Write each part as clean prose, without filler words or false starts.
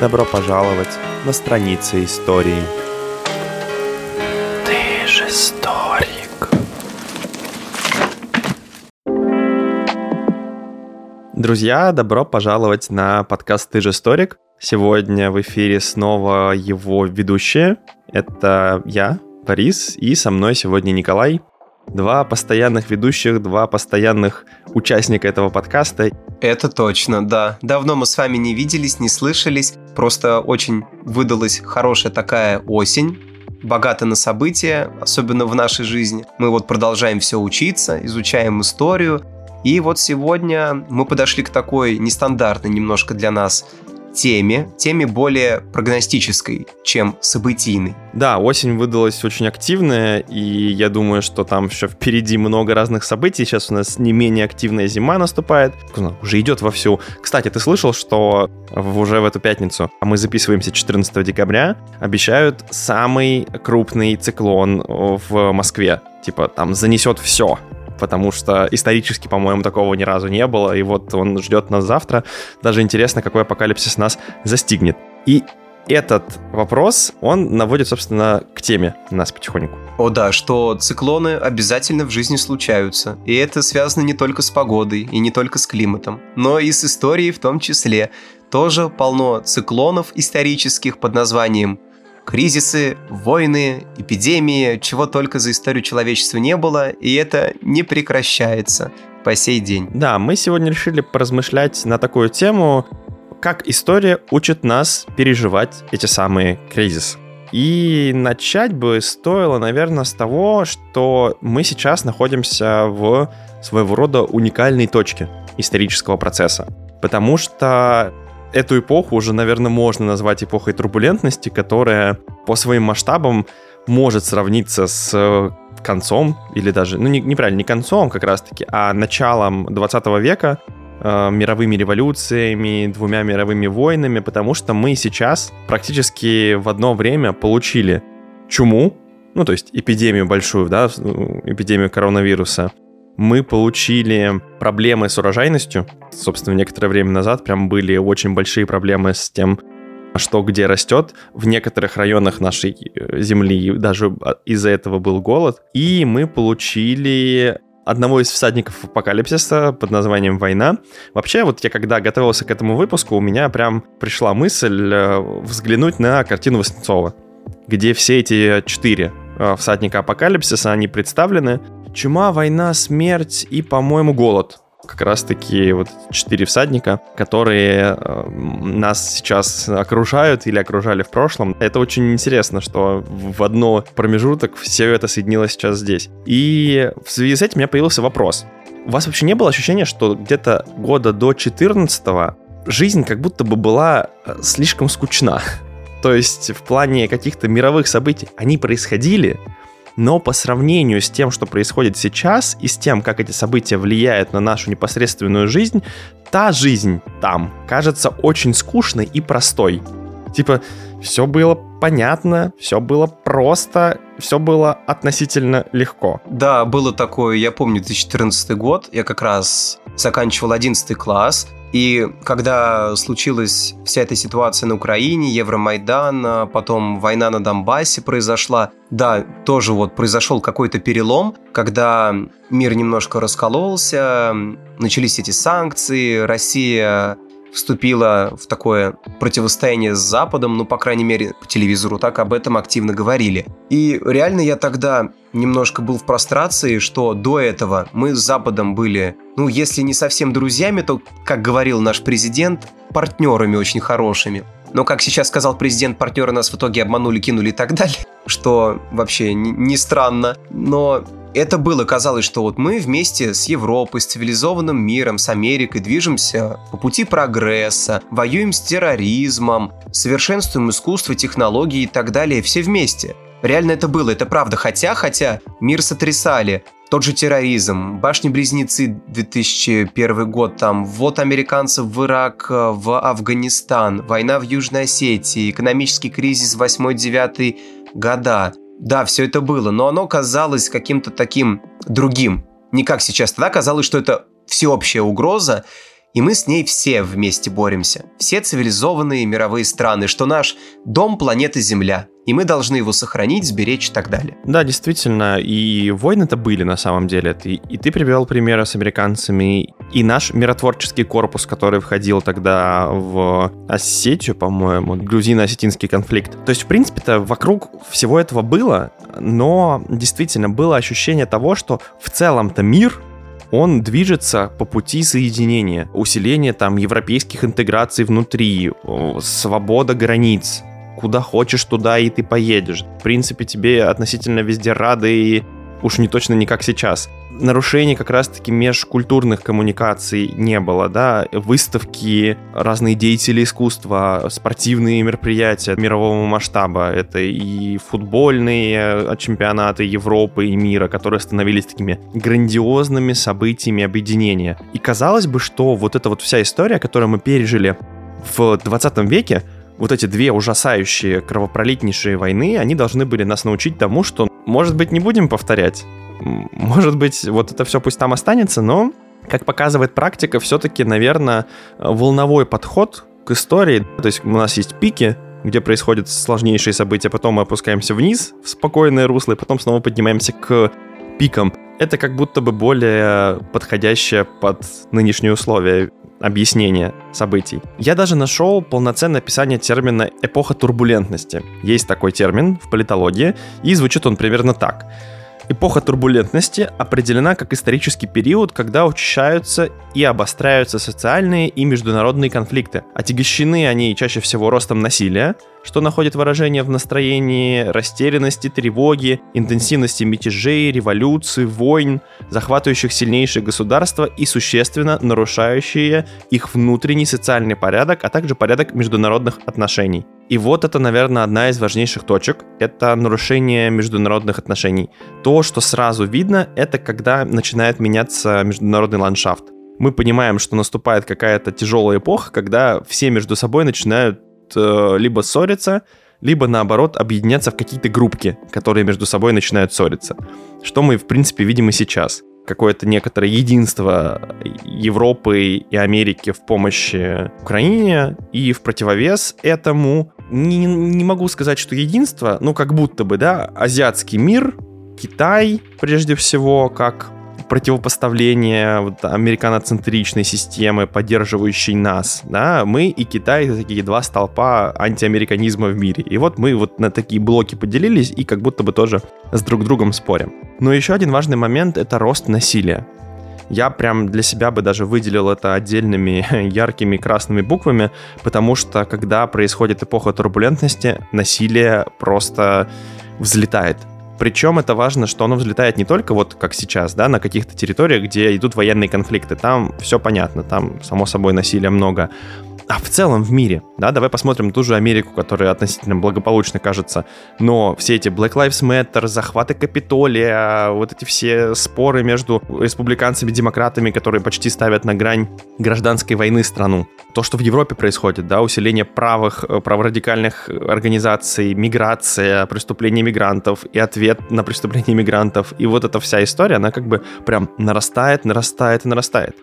Добро пожаловать на страницы истории. Ты же историк. Друзья, добро пожаловать на подкаст «Ты же историк». Сегодня в эфире снова его ведущие. Это я, Борис, и со мной сегодня Николай. Два постоянных ведущих, два постоянных участника этого подкаста. Это точно, да. Давно мы с вами не виделись, не слышались. Просто очень выдалась хорошая такая осень, богата на события, особенно в нашей жизни. Мы вот продолжаем все учиться, изучаем историю. И вот сегодня мы подошли к такой нестандартной немножко для нас теме более прогностической, чем событийной. Да, осень выдалась очень активная, и я думаю, что там еще впереди много разных событий. Сейчас у нас не менее активная зима наступает, уже идет вовсю. Кстати, ты слышал, что уже в эту пятницу, а мы записываемся 14 декабря, обещают самый крупный циклон в Москве. Типа там занесет все. Потому что исторически, по-моему, такого ни разу не было, и вот он ждет нас завтра. Даже интересно, какой апокалипсис нас застигнет. И этот вопрос, он наводит, собственно, к теме нас потихоньку. О да, что циклоны обязательно в жизни случаются. И это связано не только с погодой и не только с климатом, но и с историей в том числе. Тоже полно циклонов исторических под названием кризисы, войны, эпидемии, чего только за историю человечества не было, и это не прекращается по сей день. Да, мы сегодня решили поразмышлять на такую тему, как история учит нас переживать эти самые кризисы. И начать бы стоило, наверное, с того, что мы сейчас находимся в своего рода уникальной точке исторического процесса, потому что эту эпоху уже, наверное, можно назвать эпохой турбулентности, которая по своим масштабам может сравниться с концом, или даже, неправильно, не концом как раз-таки, а началом 20 века, мировыми революциями, двумя мировыми войнами, потому что мы сейчас практически в одно время получили чуму, то есть эпидемию большую, да, эпидемию коронавируса. Мы получили проблемы с урожайностью. Собственно, некоторое время назад прям были очень большие проблемы с тем, что где растет. В некоторых районах нашей земли даже из-за этого был голод. И мы получили одного из всадников апокалипсиса под названием «Война». Вообще, вот я когда готовился к этому выпуску, у меня прям пришла мысль взглянуть на картину Васнецова, где все эти 4 всадника апокалипсиса, они представлены. Чума, война, смерть и, по-моему, голод. Как раз-таки вот 4 всадника, которые нас сейчас окружают или окружали в прошлом. Это очень интересно, что в одно промежуток все это соединилось сейчас здесь. И в связи с этим у меня появился вопрос. У вас вообще не было ощущения, что где-то года до 14-го жизнь как будто бы была слишком скучна? То есть в плане каких-то мировых событий они происходили, но по сравнению с тем, что происходит сейчас, и с тем, как эти события влияют на нашу непосредственную жизнь, та жизнь там кажется очень скучной и простой. Типа, все было понятно, все было просто, все было относительно легко. Да, было такое, я помню, 2014 год, я как раз заканчивал 11 класс, и когда случилась вся эта ситуация на Украине, Евромайдан, потом война на Донбассе произошла, да, тоже вот произошел какой-то перелом, когда мир немножко раскололся, начались эти санкции, Россия вступила в такое противостояние с Западом, по крайней мере, по телевизору так об этом активно говорили. И реально я тогда немножко был в прострации, что до этого мы с Западом были, если не совсем друзьями, то, как говорил наш президент, партнерами очень хорошими. Но, как сейчас сказал президент, партнеры нас в итоге обманули, кинули и так далее, что вообще не странно, но это было, казалось, что вот мы вместе с Европой, с цивилизованным миром, с Америкой движемся по пути прогресса, воюем с терроризмом, совершенствуем искусство, технологии и так далее, все вместе. Реально это было, это правда, хотя мир сотрясали. Тот же терроризм, башни-близнецы 2001 год, там ввод американцев в Ирак, в Афганистан, война в Южной Осетии, экономический кризис 8-9 года. Да, все это было, но оно казалось каким-то таким другим. Не как сейчас. Тогда казалось, что это всеобщая угроза, И мы с ней все вместе боремся. Все цивилизованные мировые страны, что наш дом, планета Земля. И мы должны его сохранить, сберечь и так далее. Да, действительно, и войны-то были на самом деле. И ты привел примеры с американцами, и наш миротворческий корпус, который входил тогда в Осетию, по-моему, грузино-осетинский конфликт. То есть, в принципе-то, вокруг всего этого было, но действительно было ощущение того, что в целом-то мир... он движется по пути соединения, усиления там европейских интеграций внутри, свобода границ. Куда хочешь, туда и ты поедешь. В принципе, тебе относительно везде рады, и уж не точно не как сейчас. Нарушений как раз-таки межкультурных коммуникаций не было, да, выставки, разные деятели искусства, спортивные мероприятия мирового масштаба, это и футбольные чемпионаты Европы и мира, которые становились такими грандиозными событиями объединения. И казалось бы, что вот эта вот вся история, которую мы пережили в 20 веке, вот эти две ужасающие, кровопролитнейшие войны, они должны были нас научить тому, что, может быть, не будем повторять. Может быть, вот это все пусть там останется, но, как показывает практика, все-таки, наверное, волновой подход к истории. То есть у нас есть пики, где происходят сложнейшие события, потом мы опускаемся вниз в спокойное русло, и потом снова поднимаемся к пикам. Это как будто бы более подходящее под нынешние условия объяснение событий. Я даже нашел полноценное описание термина «эпоха турбулентности». Есть такой термин в политологии, и звучит он примерно так. Эпоха турбулентности определена как исторический период, когда учащаются и обостряются социальные и международные конфликты. Отягощены они чаще всего ростом насилия, что находит выражение в настроении растерянности, тревоги, интенсивности мятежей, революций, войн, захватывающих сильнейшие государства и существенно нарушающие их внутренний социальный порядок, а также порядок международных отношений. И вот это, наверное, одна из важнейших точек – это нарушение международных отношений. То, что сразу видно, это когда начинает меняться международный ландшафт. Мы понимаем, что наступает какая-то тяжелая эпоха, когда все между собой начинают либо ссориться, либо, наоборот, объединяться в какие-то группки, которые между собой начинают ссориться. Что мы, в принципе, видим и сейчас. Какое-то некоторое единство Европы и Америки в помощи Украине, и в противовес этому не могу сказать, что единство, но как будто бы, да, азиатский мир, Китай, прежде всего, как противопоставление вот американоцентричной системы, поддерживающей нас, да, мы и Китай — это такие два столпа антиамериканизма в мире. И вот мы вот на такие блоки поделились и как будто бы тоже с друг другом спорим. Но еще один важный момент — это рост насилия. Я прям для себя бы даже выделил это отдельными яркими красными буквами, потому что когда происходит эпоха турбулентности, насилие просто взлетает. Причем это важно, что оно взлетает не только вот как сейчас, да, на каких-то территориях, где идут военные конфликты. Там все понятно, там, само собой, насилия много. А в целом в мире, да, давай посмотрим ту же Америку, которая относительно благополучно кажется. Но все эти Black Lives Matter, захваты Капитолия, вот эти все споры между республиканцами и демократами, которые почти ставят на грань гражданской войны страну. То, что в Европе происходит, да, усиление правых, праворадикальных организаций, миграция, преступление мигрантов и ответ на преступление мигрантов. И вот эта вся история, она как бы прям нарастает.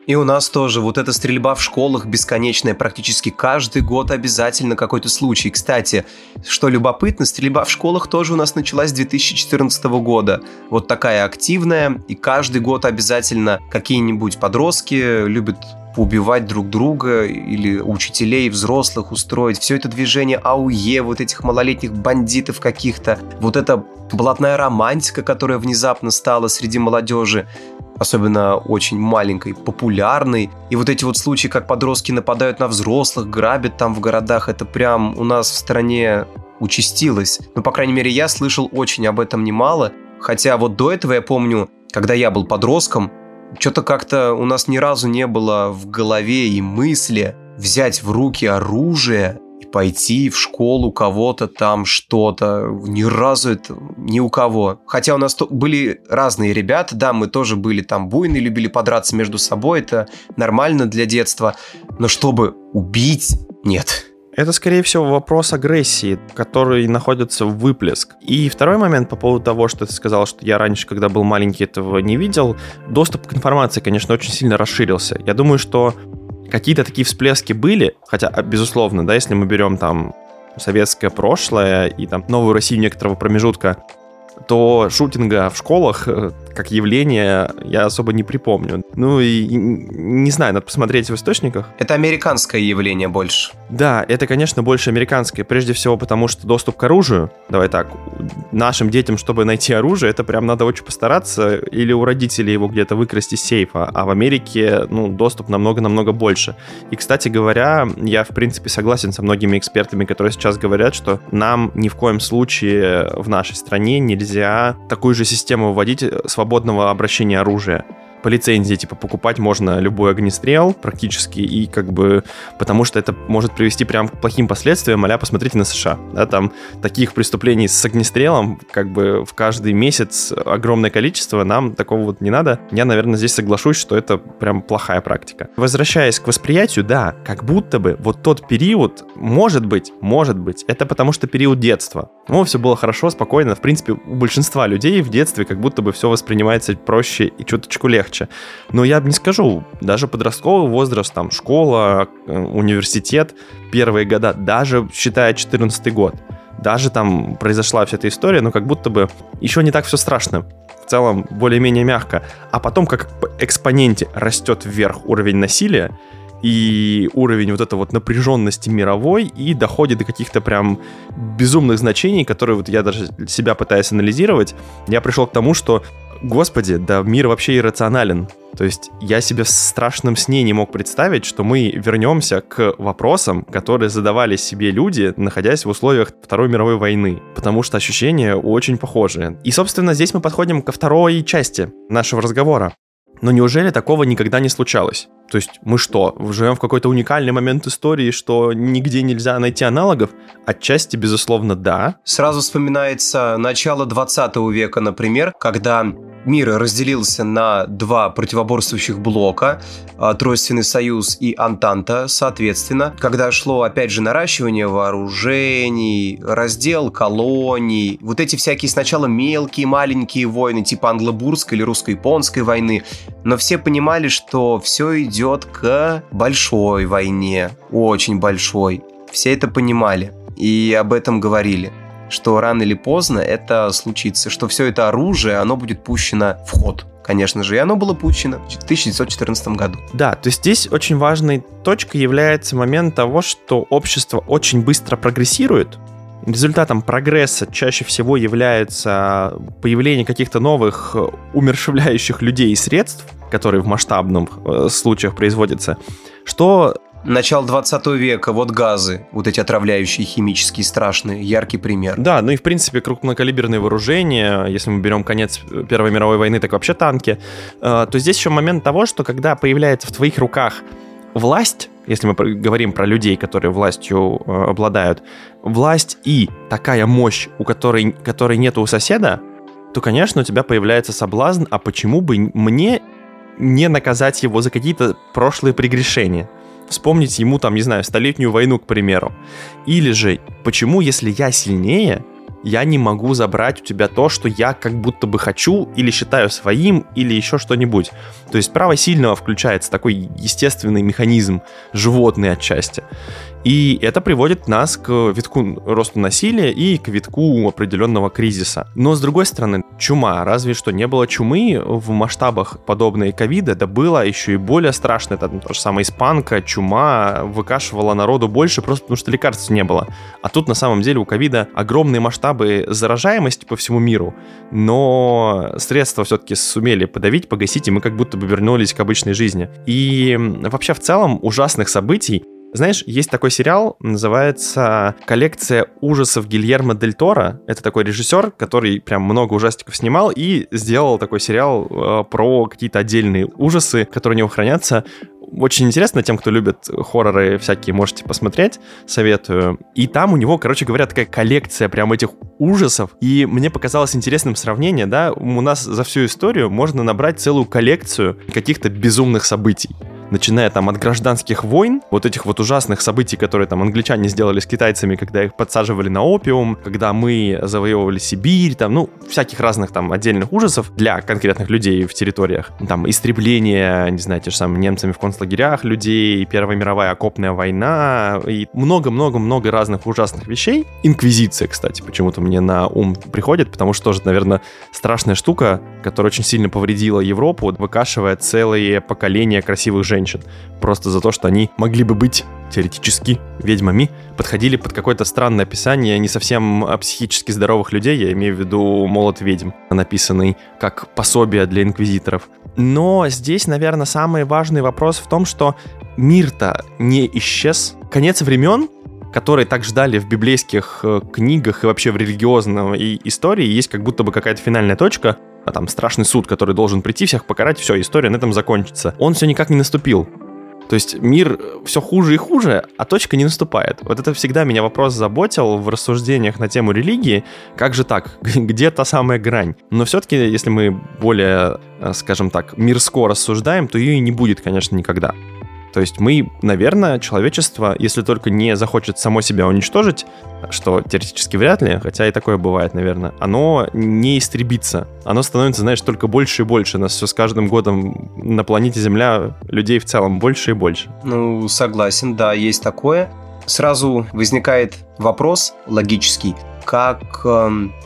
И у нас тоже вот эта стрельба в школах бесконечная, практически каждый год обязательно какой-то случай. Кстати, что любопытно, стрельба в школах тоже у нас началась с 2014 года. Вот такая активная, и каждый год обязательно какие-нибудь подростки любят поубивать друг друга, или учителей, взрослых устроить. Все это движение АУЕ, вот этих малолетних бандитов каких-то, вот эта блатная романтика, которая внезапно стала среди молодежи, особенно очень маленькой, популярной. И вот эти вот случаи, как подростки нападают на взрослых, грабят там в городах, это прям у нас в стране участилось. Ну, по крайней мере, я слышал очень об этом немало. Хотя вот до этого я помню, когда я был подростком, что-то как-то у нас ни разу не было в голове и мысли взять в руки оружие и пойти в школу кого-то там что-то. Ни разу это ни у кого. Хотя у нас были разные ребята, да, мы тоже были там буйные, любили подраться между собой, это нормально для детства. Но чтобы убить, нет. Это, скорее всего, вопрос агрессии, который находится в выплеск. И второй момент по поводу того, что ты сказал, что я раньше, когда был маленький, этого не видел. Доступ к информации, конечно, очень сильно расширился. Я думаю, что какие-то такие всплески были, хотя, безусловно, да, если мы берем там советское прошлое и там новую Россию некоторого промежутка, то шутинга в школах как явление я особо не припомню. Ну и не знаю, надо посмотреть в источниках. Это американское явление больше. Да, это, конечно, больше американское. Прежде всего потому, что доступ к оружию, давай так, нашим детям, чтобы найти оружие, это прям надо очень постараться, или у родителей его где-то выкрасть из сейфа. А в Америке, ну, доступ намного-намного больше. И, кстати говоря, я, в принципе, согласен со многими экспертами, которые сейчас говорят, что нам ни в коем случае в нашей стране нельзя такую же систему вводить свободного обращения оружия. По лицензии, типа, покупать можно любой огнестрел практически, и как бы, потому что это может привести прям к плохим последствиям, а-ля посмотрите на США, да, там таких преступлений с огнестрелом, как бы, в каждый месяц огромное количество, нам такого вот не надо. Я, наверное, здесь соглашусь, что это прям плохая практика. Возвращаясь к восприятию, да, как будто бы вот тот период, может быть, это потому что период детства. Ну, все было хорошо, спокойно, в принципе, у большинства людей в детстве как будто бы все воспринимается проще и чуточку легче. Но я бы не скажу, даже подростковый возраст, там, школа, университет, первые года, даже считая 14-й год, даже там произошла вся эта история, но как будто бы еще не так все страшно. В целом более-менее мягко. А потом как по экспоненте растет вверх уровень насилия и уровень вот этой вот напряженности мировой и доходит до каких-то прям безумных значений, которые вот я даже себя пытаюсь анализировать. Я пришел к тому, что Господи, да мир вообще иррационален. То есть я себе в страшном сне не мог представить, что мы вернемся к вопросам, которые задавали себе люди, находясь в условиях Второй мировой войны, потому что ощущения очень похожие. И, собственно, здесь мы подходим ко второй части нашего разговора. Но неужели такого никогда не случалось? То есть мы что, живем в какой-то уникальный момент истории, что нигде нельзя найти аналогов? Отчасти, безусловно, да. Сразу вспоминается начало 20 века, например, когда мир разделился на два противоборствующих блока, Тройственный союз и Антанта, соответственно, когда шло, опять же, наращивание вооружений, раздел колоний, вот эти всякие сначала мелкие, маленькие войны, типа англобурской или русско-японской войны, но все понимали, что все идет к большой войне, очень большой. Все это понимали и об этом говорили, что рано или поздно это случится, что все это оружие, оно будет пущено в ход, конечно же, и оно было пущено в 1914 году. Да, то есть здесь очень важной точкой является момент того, что общество очень быстро прогрессирует. Результатом прогресса чаще всего является появление каких-то новых умерщвляющих людей и средств, которые в масштабных случаях производятся, что... Начало 20 века, вот газы, вот эти отравляющие, химические, страшные, яркий пример. Да, ну и в принципе крупнокалиберные вооружения, если мы берем конец Первой мировой войны, так вообще танки, то здесь еще момент того, что когда появляется в твоих руках власть, если мы говорим про людей, которые властью обладают, власть и такая мощь, у которой нету у соседа, то, конечно, у тебя появляется соблазн, а почему бы мне не наказать его за какие-то прошлые прегрешения? Вспомнить ему, там, не знаю, столетнюю войну, к примеру. Или же, почему, если я сильнее, я не могу забрать у тебя то, что я как будто бы хочу, или считаю своим, или еще что-нибудь. То есть право сильного включается такой естественный механизм, животный отчасти. И это приводит нас к витку росту насилия и к витку определенного кризиса. Но с другой стороны, чума. Разве что не было чумы в масштабах подобной ковида, да было еще и более страшно. Это то же самое испанка, чума выкашивала народу больше, просто потому что лекарств не было. А тут на самом деле у ковида огромные масштабы заражаемости по всему миру, но средства все-таки сумели подавить, погасить, и мы как будто бы вернулись к обычной жизни. И вообще в целом ужасных событий. Знаешь, есть такой сериал, называется «Коллекция ужасов Гильермо Дель Тора». Это такой режиссер, который прям много ужастиков снимал и сделал такой сериал про какие-то отдельные ужасы, которые у него хранятся. Очень интересно тем, кто любит хорроры всякие, можете посмотреть, советую. И там у него, короче говоря, такая коллекция прям этих ужасов. И мне показалось интересным сравнение, да, у нас за всю историю можно набрать целую коллекцию каких-то безумных событий. начиная там от гражданских войн, вот этих вот ужасных событий, которые там англичане сделали с китайцами, когда их подсаживали на опиум, когда мы завоевывали Сибирь, там, ну, всяких разных там отдельных ужасов для конкретных людей в территориях, там, истребление, не знаю, те же самые немцами в концлагерях людей, Первая мировая окопная война и много-много-много разных ужасных вещей. Инквизиция, кстати, почему-то мне на ум приходит, потому что тоже, наверное, страшная штука, которая очень сильно повредила Европу, выкашивая целые поколения красивых женщин, просто за то, что они могли бы быть теоретически ведьмами, подходили под какое-то странное описание не совсем психически здоровых людей, я имею в виду «Молот ведьм», написанный как пособие для инквизиторов. Но здесь, наверное, самый важный вопрос в том, что мир-то не исчез. Конец времен, которые так ждали в библейских книгах и вообще в религиозной истории, есть как будто бы какая-то финальная точка, а там страшный суд, который должен прийти, всех покарать, все, история на этом закончится. Он все никак не наступил. То есть мир все хуже и хуже, а точка не наступает. Вот это всегда меня вопрос заботил в рассуждениях на тему религии. Как же так? Где та самая грань? Но все-таки, если мы более, скажем так, мирско рассуждаем, то ее и не будет, конечно, никогда. То есть мы, наверное, человечество, если только не захочет само себя уничтожить, что теоретически вряд ли, хотя и такое бывает, наверное, оно не истребится. Оно становится, знаешь, только больше и больше. У нас все с каждым годом на планете Земля людей в целом больше и больше. Ну, согласен, да, есть такое. Сразу возникает вопрос логический, как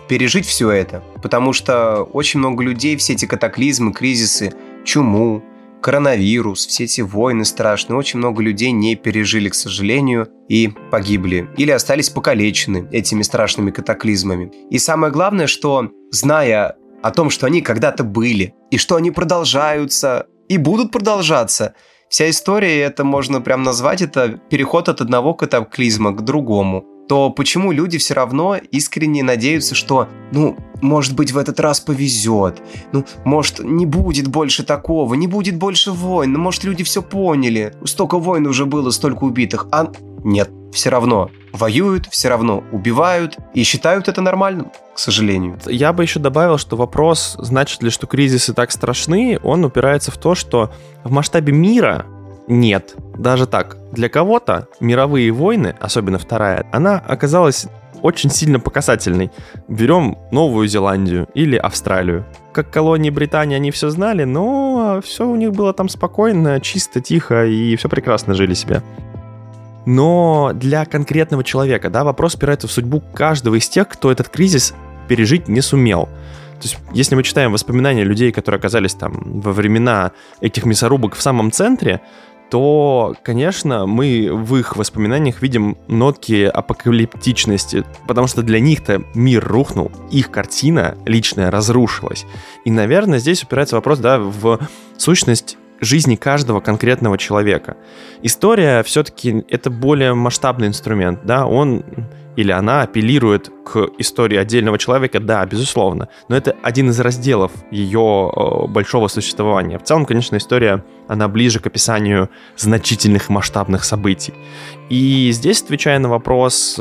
пережить все это? Потому что очень много людей, все эти катаклизмы, кризисы, чуму, коронавирус, все эти войны страшные, очень много людей не пережили, к сожалению, и погибли. Или остались покалечены этими страшными катаклизмами. И самое главное, что, зная о том, что они когда-то были, и что они продолжаются, и будут продолжаться, вся история, это можно прям назвать, это переход от одного катаклизма к другому. То почему люди все равно искренне надеются, что, ну, может быть, в этот раз повезет, ну, может, не будет больше такого, не будет больше войн, ну, может, люди все поняли, столько войн уже было, столько убитых, а нет, все равно воюют, все равно убивают и считают это нормальным, к сожалению. Я бы еще добавил, что вопрос, значит ли, что кризисы так страшны, он упирается в то, что в масштабе мира нет. Даже так, для кого-то мировые войны, особенно вторая, она оказалась очень сильно показательной. Берем Новую Зеландию или Австралию. Как колонии Британии они все знали, но все у них было там спокойно, чисто, тихо, и все прекрасно жили себе. Но для конкретного человека, да, вопрос упирается в судьбу каждого из тех, кто этот кризис пережить не сумел. То есть, если мы читаем воспоминания людей, которые оказались там во времена этих мясорубок в самом центре, то, конечно, мы в их воспоминаниях видим нотки апокалиптичности, потому что для них-то мир рухнул, их картина личная разрушилась. И, наверное, здесь упирается вопрос, да, в сущность жизни каждого конкретного человека. История все-таки это более масштабный инструмент, да, он или она апеллирует к истории отдельного человека, да, безусловно, но это один из разделов ее большого существования. В целом, конечно, история, она ближе к описанию значительных масштабных событий. И здесь, отвечая на вопрос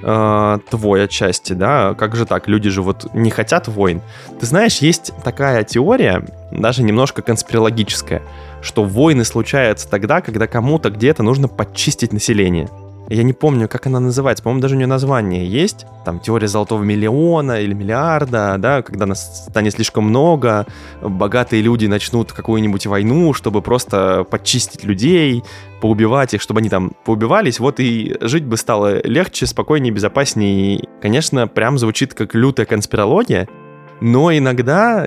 твой отчасти, да, как же так, люди же вот не хотят войн. Ты знаешь, есть такая теория, даже немножко конспирологическая, что войны случаются тогда, когда кому-то где-то нужно подчистить население. Я не помню, как она называется, по-моему, даже у нее название есть, там, теория золотого миллиона или миллиарда, да, когда нас станет слишком много, богатые люди начнут какую-нибудь войну, чтобы просто подчистить людей, поубивать их, чтобы они там поубивались, вот и жить бы стало легче, спокойнее, безопаснее. Конечно, прям звучит как лютая конспирология, но иногда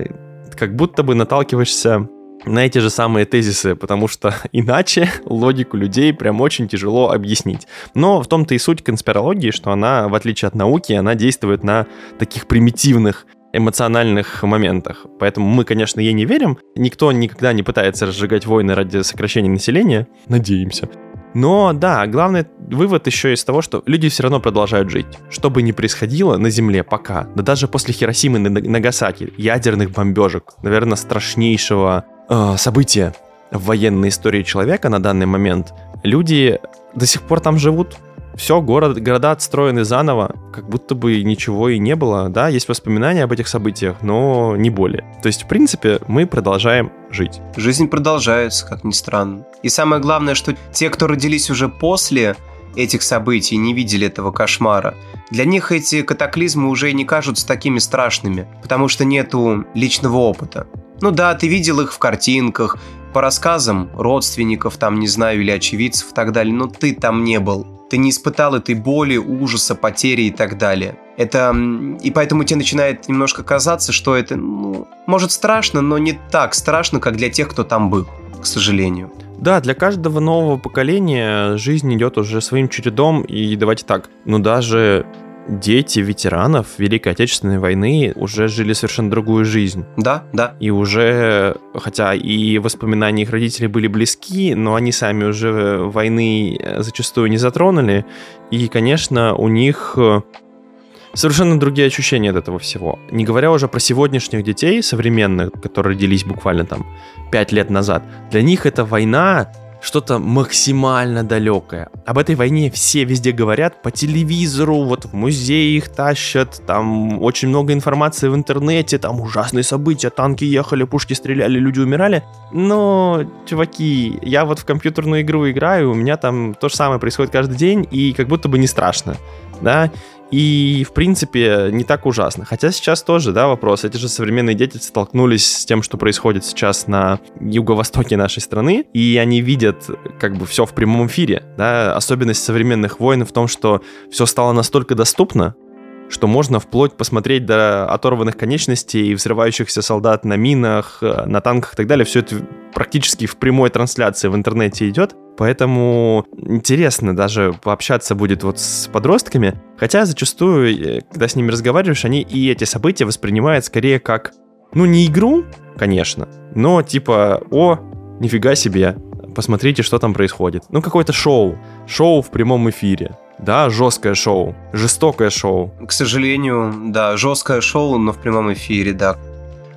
как будто бы наталкиваешься на эти же самые тезисы, потому что иначе логику людей прям очень тяжело объяснить. Но в том-то и суть конспирологии, что она, в отличие от науки, она действует на таких примитивных эмоциональных моментах. Поэтому мы, конечно, ей не верим. Никто никогда не пытается разжигать войны ради сокращения населения. Надеемся. Но да, главный вывод еще из того, что люди все равно продолжают жить. Что бы ни происходило на Земле пока, да даже после Хиросимы и Нагасаки, ядерных бомбежек, наверное, страшнейшего события в военной истории человека на данный момент, люди до сих пор там живут, Все, города отстроены заново, как будто бы ничего и не было. Да, есть воспоминания об этих событиях, но не более. То есть, в принципе, мы продолжаем жить. Жизнь продолжается, как ни странно. И самое главное, что те, кто родились уже после этих событий, не видели этого кошмара, для них эти катаклизмы уже не кажутся такими страшными, потому что нету личного опыта. Ну да, ты видел их в картинках, по рассказам родственников, там, не знаю, или очевидцев и так далее, но ты там не был. Ты не испытал этой боли, ужаса, потери и так далее. Это... И поэтому тебе начинает немножко казаться, что это, ну, может, страшно, но не так страшно, как для тех, кто там был, к сожалению. Да, для каждого нового поколения жизнь идет уже своим чередом, и давайте так, ну даже дети ветеранов Великой Отечественной войны уже жили совершенно другую жизнь. Да, да. И уже, хотя и воспоминания их родителей были близки, но они сами уже войны зачастую не затронули, и, конечно, у них... совершенно другие ощущения от этого всего. Не говоря уже про сегодняшних детей, современных, которые родились буквально там 5 лет назад. Для них эта война что-то максимально далекое. Об этой войне все везде говорят, по телевизору, вот в музее их тащат, там очень много информации в интернете, там ужасные события, танки ехали, пушки стреляли, люди умирали. Но, чуваки, я вот в компьютерную игру играю, у меня там то же самое происходит каждый день, и как будто бы не страшно, да. И, в принципе, не так ужасно. Хотя сейчас тоже, да, вопрос. Эти же современные дети столкнулись с тем, что происходит сейчас на юго-востоке нашей страны. И они видят как бы все в прямом эфире, да. Особенность современных войн в том, что все стало настолько доступно, что можно вплоть посмотреть до оторванных конечностей и взрывающихся солдат на минах, на танках и так далее. Все это практически в прямой трансляции в интернете идет. Поэтому интересно даже пообщаться будет вот с подростками. Хотя зачастую, когда с ними разговариваешь, они и эти события воспринимают скорее как, ну, не игру, конечно, но типа, о, нифига себе, посмотрите, что там происходит. Ну, какое-то шоу, шоу в прямом эфире. Да, жесткое шоу, жестокое шоу. К сожалению, да, жесткое шоу, но в прямом эфире, да.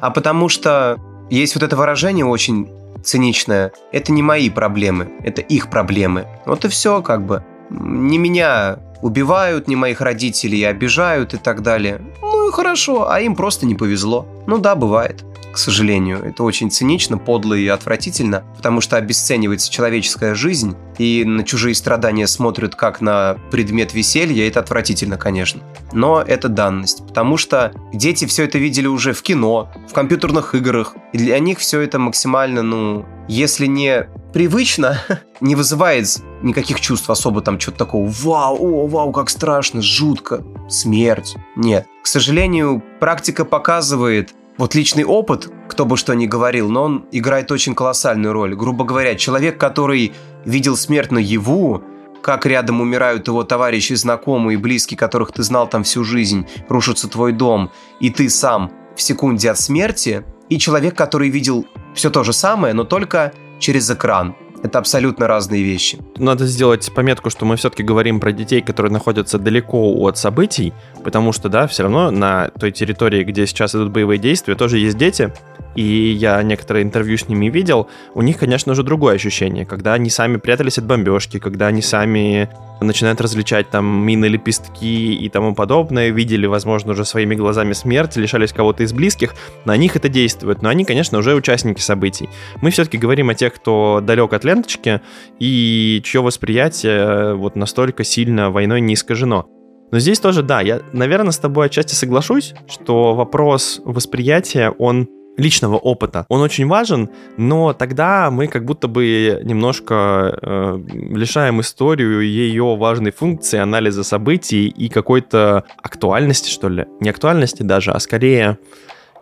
А потому что есть вот это выражение очень... циничная. Это не мои проблемы, это их проблемы. Вот и все, как бы. Не меня убивают, не моих родителей обижают и так далее. Ну и хорошо, а им просто не повезло. Ну да, бывает, к сожалению. Это очень цинично, подло и отвратительно, потому что обесценивается человеческая жизнь, и на чужие страдания смотрят как на предмет веселья, и это отвратительно, конечно. Но это данность, потому что дети все это видели уже в кино, в компьютерных играх, и для них все это максимально, ну, если не привычно, не вызывает никаких чувств особо там чего-то такого «Вау, о, вау, как страшно, жутко, смерть». Нет. К сожалению, практика показывает, вот личный опыт, кто бы что ни говорил, но он играет очень колоссальную роль. Грубо говоря, человек, который видел смерть наяву, как рядом умирают его товарищи, знакомые, близкие, которых ты знал там всю жизнь, рушится твой дом, и ты сам в секунде от смерти, и человек, который видел все то же самое, но только через экран. Это абсолютно разные вещи. Надо сделать пометку, что мы все-таки говорим про детей, которые находятся далеко от событий, потому что, да, все равно на той территории, где сейчас идут боевые действия, тоже есть дети, и я некоторые интервью с ними видел, у них, конечно же, другое ощущение, когда они сами прятались от бомбежки, когда они сами начинают различать там мины, лепестки и тому подобное, видели, возможно, уже своими глазами смерть, лишались кого-то из близких, на них это действует, но они, конечно, уже участники событий. Мы все-таки говорим о тех, кто далек от ленточки и чье восприятие вот настолько сильно войной не искажено. Но здесь тоже, да, я, наверное, с тобой отчасти соглашусь, что вопрос восприятия, он личного опыта, он очень важен, но тогда мы как будто бы немножко лишаем историю ее важной функции анализа событий и какой-то актуальности, что ли. Не актуальности даже, а скорее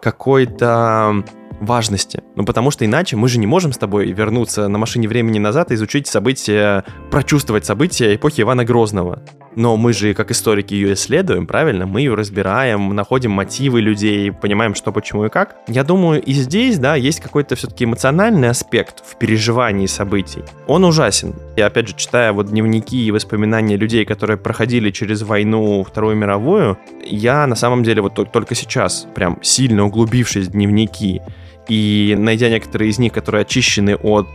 какой-то важности. Ну, потому что иначе мы же не можем с тобой вернуться на машине времени назад и изучить события, прочувствовать события эпохи Ивана Грозного. Но мы же, как историки, ее исследуем, правильно? Мы ее разбираем, находим мотивы людей, понимаем, что, почему и как. Я думаю, и здесь, да, есть какой-то все-таки эмоциональный аспект в переживании событий. Он ужасен. И опять же, читая вот дневники и воспоминания людей, которые проходили через войну Вторую мировую, я на самом деле вот только сейчас, прям сильно углубившись в дневники и найдя некоторые из них, которые очищены от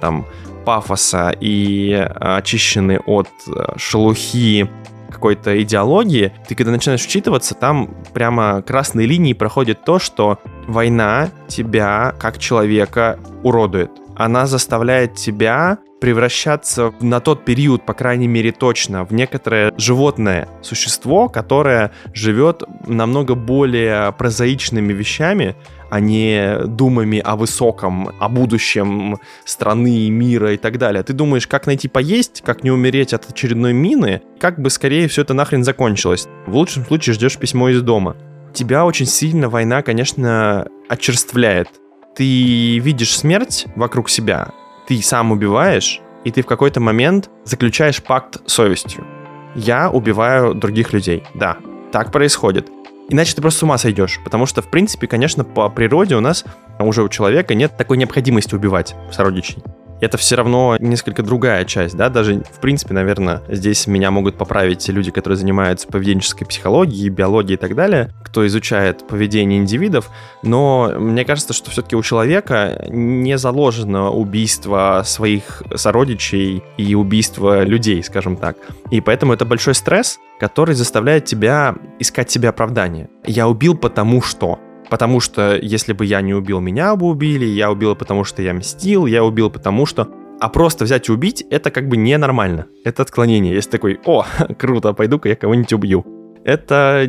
там пафоса и очищены от шелухи какой-то идеологии, ты когда начинаешь вчитываться, там прямо красной линией проходит то, что война тебя как человека уродует. Она заставляет тебя превращаться на тот период, по крайней мере точно, в некоторое животное существо, которое живет намного более прозаичными вещами, а не думами о высоком, о будущем страны, мира и так далее. Ты думаешь, как найти поесть, как не умереть от очередной мины, как бы скорее все это нахрен закончилось. В лучшем случае ждешь письмо из дома. Тебя очень сильно война, конечно, очерствляет. Ты видишь смерть вокруг себя, ты сам убиваешь, и ты в какой-то момент заключаешь пакт с совестью. Я убиваю других людей. Да, так происходит. Иначе ты просто с ума сойдешь, потому что, в принципе, конечно, по природе у нас уже у человека нет такой необходимости убивать сородичей. Это все равно несколько другая часть, да, даже, в принципе, наверное, здесь меня могут поправить люди, которые занимаются поведенческой психологией, биологией и так далее, кто изучает поведение индивидов, но мне кажется, что все-таки у человека не заложено убийство своих сородичей и убийство людей, скажем так, и поэтому это большой стресс, который заставляет тебя искать себе оправдание. Я убил, потому что... Потому что, если бы я не убил, меня бы убили, я убил, потому что я мстил, я убил, потому что... А просто взять и убить, это как бы ненормально. Это отклонение. Если такой, о, круто, пойду-ка я кого-нибудь убью. Это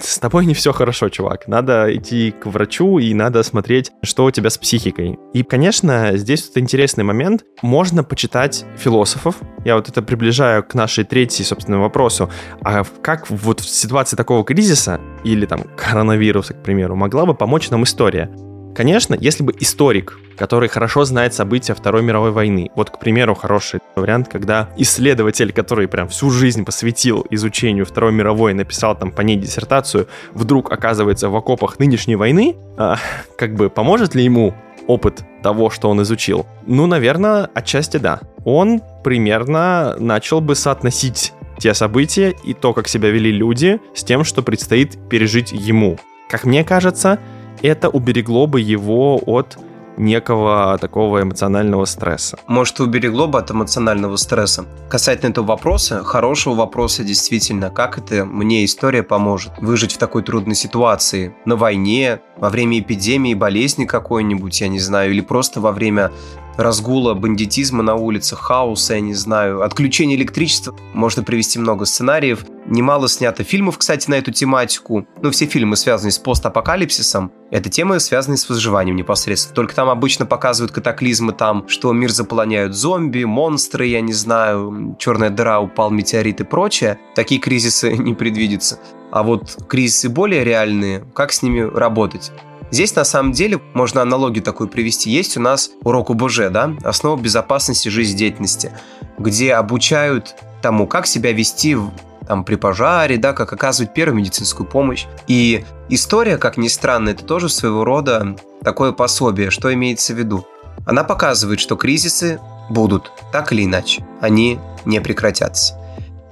с тобой не все хорошо, чувак. Надо идти к врачу и надо смотреть, что у тебя с психикой. И, конечно, здесь вот интересный момент. Можно почитать философов. Я вот это приближаю к нашей третьей, собственно, вопросу. А как вот в ситуации такого кризиса или там коронавируса, к примеру, могла бы помочь нам история? Конечно, если бы историк, который хорошо знает события Второй мировой войны, вот, к примеру, хороший вариант, когда исследователь, который прям всю жизнь посвятил изучению Второй мировой, написал там по ней диссертацию, вдруг оказывается в окопах нынешней войны, как бы поможет ли ему опыт того, что он изучил? Ну, наверное, отчасти да. Он примерно начал бы соотносить те события и то, как себя вели люди, с тем, что предстоит пережить ему. Как мне кажется, это уберегло бы его от некого такого эмоционального стресса. Может, уберегло бы от эмоционального стресса. Касательно этого вопроса, хорошего вопроса действительно, как это мне история поможет выжить в такой трудной ситуации, на войне, во время эпидемии, болезни какой-нибудь, я не знаю, или просто во время разгула бандитизма на улицах, хаоса, я не знаю, отключение электричества. Можно привести много сценариев. Немало снято фильмов, кстати, на эту тематику. Но все фильмы, связанные с постапокалипсисом, это темы, связанные с выживанием непосредственно. Только там обычно показывают катаклизмы, там, что мир заполоняют зомби, монстры, я не знаю, черная дыра, упал метеорит и прочее. Такие кризисы не предвидятся. А вот кризисы более реальные, как с ними работать? Здесь, на самом деле, можно аналогию такую привести. Есть у нас урок ОБЖ, да, «Основы безопасности жизнедеятельности», где обучают тому, как себя вести там, при пожаре, да, как оказывать первую медицинскую помощь. И история, как ни странно, это тоже своего рода такое пособие, что имеется в виду. Она показывает, что кризисы будут, так или иначе, они не прекратятся.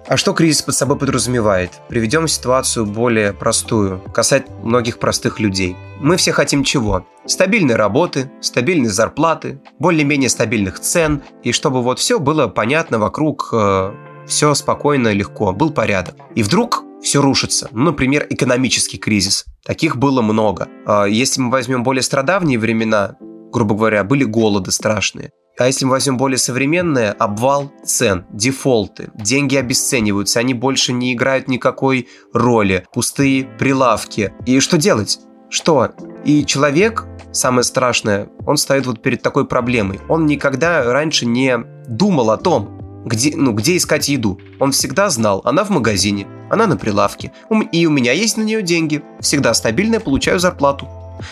А что кризис под собой подразумевает? Приведем ситуацию более простую, касательно многих простых людей. Мы все хотим чего? Стабильной работы, стабильной зарплаты, более-менее стабильных цен, и чтобы вот все было понятно вокруг, все спокойно, легко, был порядок. И вдруг все рушится. Ну, например, экономический кризис. Таких было много. Если мы возьмем более стародавние времена, грубо говоря, были голоды страшные. А если мы возьмем более современное, обвал цен, дефолты, деньги обесцениваются, они больше не играют никакой роли, пустые прилавки. И что делать? Что? И человек, самое страшное, он стоит вот перед такой проблемой. Он никогда раньше не думал о том, где искать еду. Он всегда знал, она в магазине, она на прилавке, и у меня есть на нее деньги. Всегда стабильно получаю зарплату.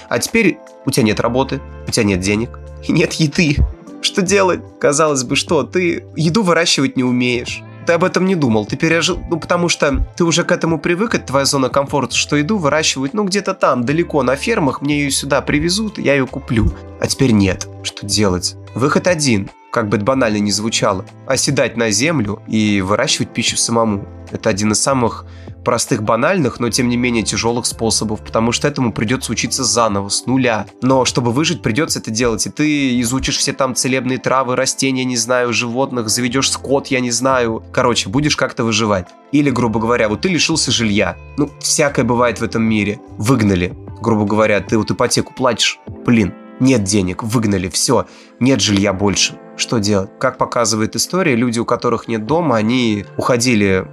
А теперь у тебя нет работы, у тебя нет денег, и нет еды. Что делать? Казалось бы, что? Ты еду выращивать не умеешь. Ты об этом не думал. Ты пережил, потому что ты уже к этому привык, это твоя зона комфорта, что еду выращивают, где-то там, далеко, на фермах, мне ее сюда привезут, я ее куплю. А теперь нет. Что делать? Выход один. как бы это банально ни звучало, оседать на землю и выращивать пищу самому. Это один из самых простых, банальных, но тем не менее тяжелых способов, потому что этому придется учиться заново, с нуля. Но чтобы выжить, придется это делать, и ты изучишь все там целебные травы, растения, не знаю, животных, заведешь скот, я не знаю. Короче, будешь как-то выживать. Или, грубо говоря, вот ты лишился жилья. Ну, всякое бывает в этом мире. Выгнали, грубо говоря, ты вот ипотеку платишь, блин, нет денег, выгнали, все, нет жилья больше. Что делать? Как показывает история, люди, у которых нет дома, они уходили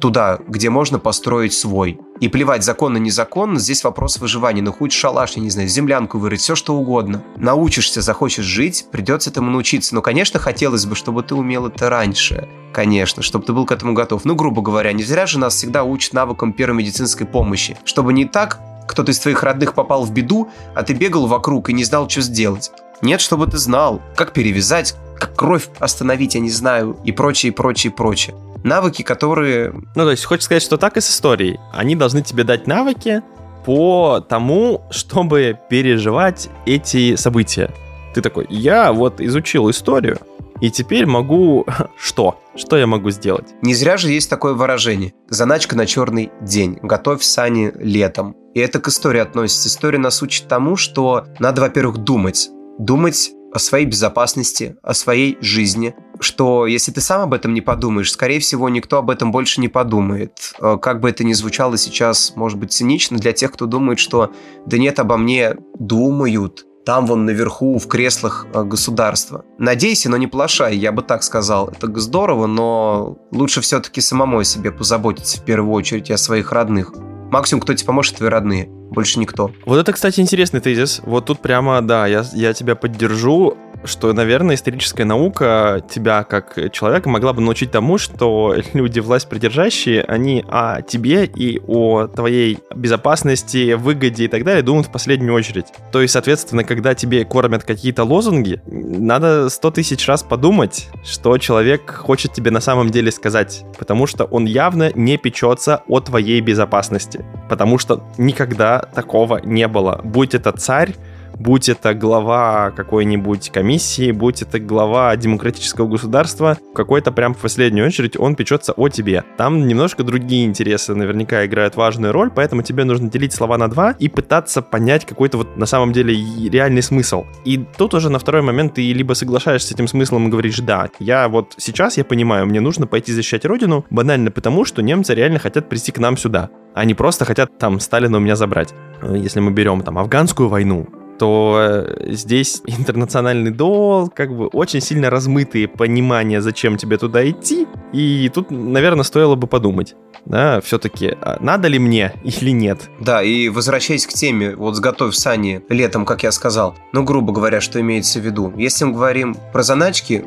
туда, где можно построить свой. И плевать, законно, незаконно, здесь вопрос выживания. Ну, хоть шалаш, я не знаю, землянку вырыть, все что угодно. Научишься, захочешь жить, придется этому научиться. Но, конечно, хотелось бы, чтобы ты умел это раньше. Конечно, чтобы ты был к этому готов. Ну, грубо говоря, не зря же нас всегда учат навыкам первой медицинской помощи. Чтобы не так, кто-то из твоих родных попал в беду, а ты бегал вокруг и не знал, что сделать. Нет, чтобы ты знал, как перевязать, как кровь остановить, я не знаю, и прочее, прочее, прочее. Навыки, которые... Ну, то есть, хочешь сказать, что так и с историей. Они должны тебе дать навыки по тому, чтобы переживать эти события. Ты такой, я вот изучил историю, и теперь могу... Что? Что я могу сделать? Не зря же есть такое выражение. Заначка на черный день. Готовь сани летом. И это к истории относится. История нас учит тому, что надо, во-первых, думать. Думать о своей безопасности, о своей жизни, что если ты сам об этом не подумаешь, скорее всего, никто об этом больше не подумает. Как бы это ни звучало сейчас, может быть, цинично для тех, кто думает, что «да нет, обо мне думают». Там вон наверху, в креслах государства. Надейся, но не плашай, я бы так сказал. Это здорово, но лучше все-таки самому о себе позаботиться, в первую очередь, о своих родных. Максимум, кто тебе поможет, твои родные. Больше никто. Вот это, кстати, интересный тезис. Вот тут прямо, да, я тебя поддержу, что, наверное, историческая наука тебя, как человека, могла бы научить тому, что люди, власть придержащие, они о тебе и о твоей безопасности, выгоде и так далее думают в последнюю очередь. То есть, соответственно, когда тебе кормят какие-то лозунги, надо 100 тысяч раз подумать, что человек хочет тебе на самом деле сказать, потому что он явно не печется о твоей безопасности, потому что никогда такого не было. Будь это царь, будь это глава какой-нибудь комиссии, будь это глава демократического государства, какой-то прям в последнюю очередь он печется о тебе. Там немножко другие интересы наверняка играют важную роль, поэтому тебе нужно делить слова на два и пытаться понять какой-то вот на самом деле реальный смысл. И тут уже на второй момент ты либо соглашаешься с этим смыслом и говоришь, да, я вот сейчас, я понимаю, мне нужно пойти защищать родину, банально потому, что немцы реально хотят прийти к нам сюда. Они просто хотят там Сталина у меня забрать. Если мы берем там афганскую войну, то здесь интернациональный долг, как бы очень сильно размытые понимания, зачем тебе туда идти. И тут, наверное, стоило бы подумать, да, все-таки, надо ли мне или нет. Да, и возвращаясь к теме, вот сготовь сани летом, как я сказал, ну, грубо говоря, что имеется в виду. Если мы говорим про заначки,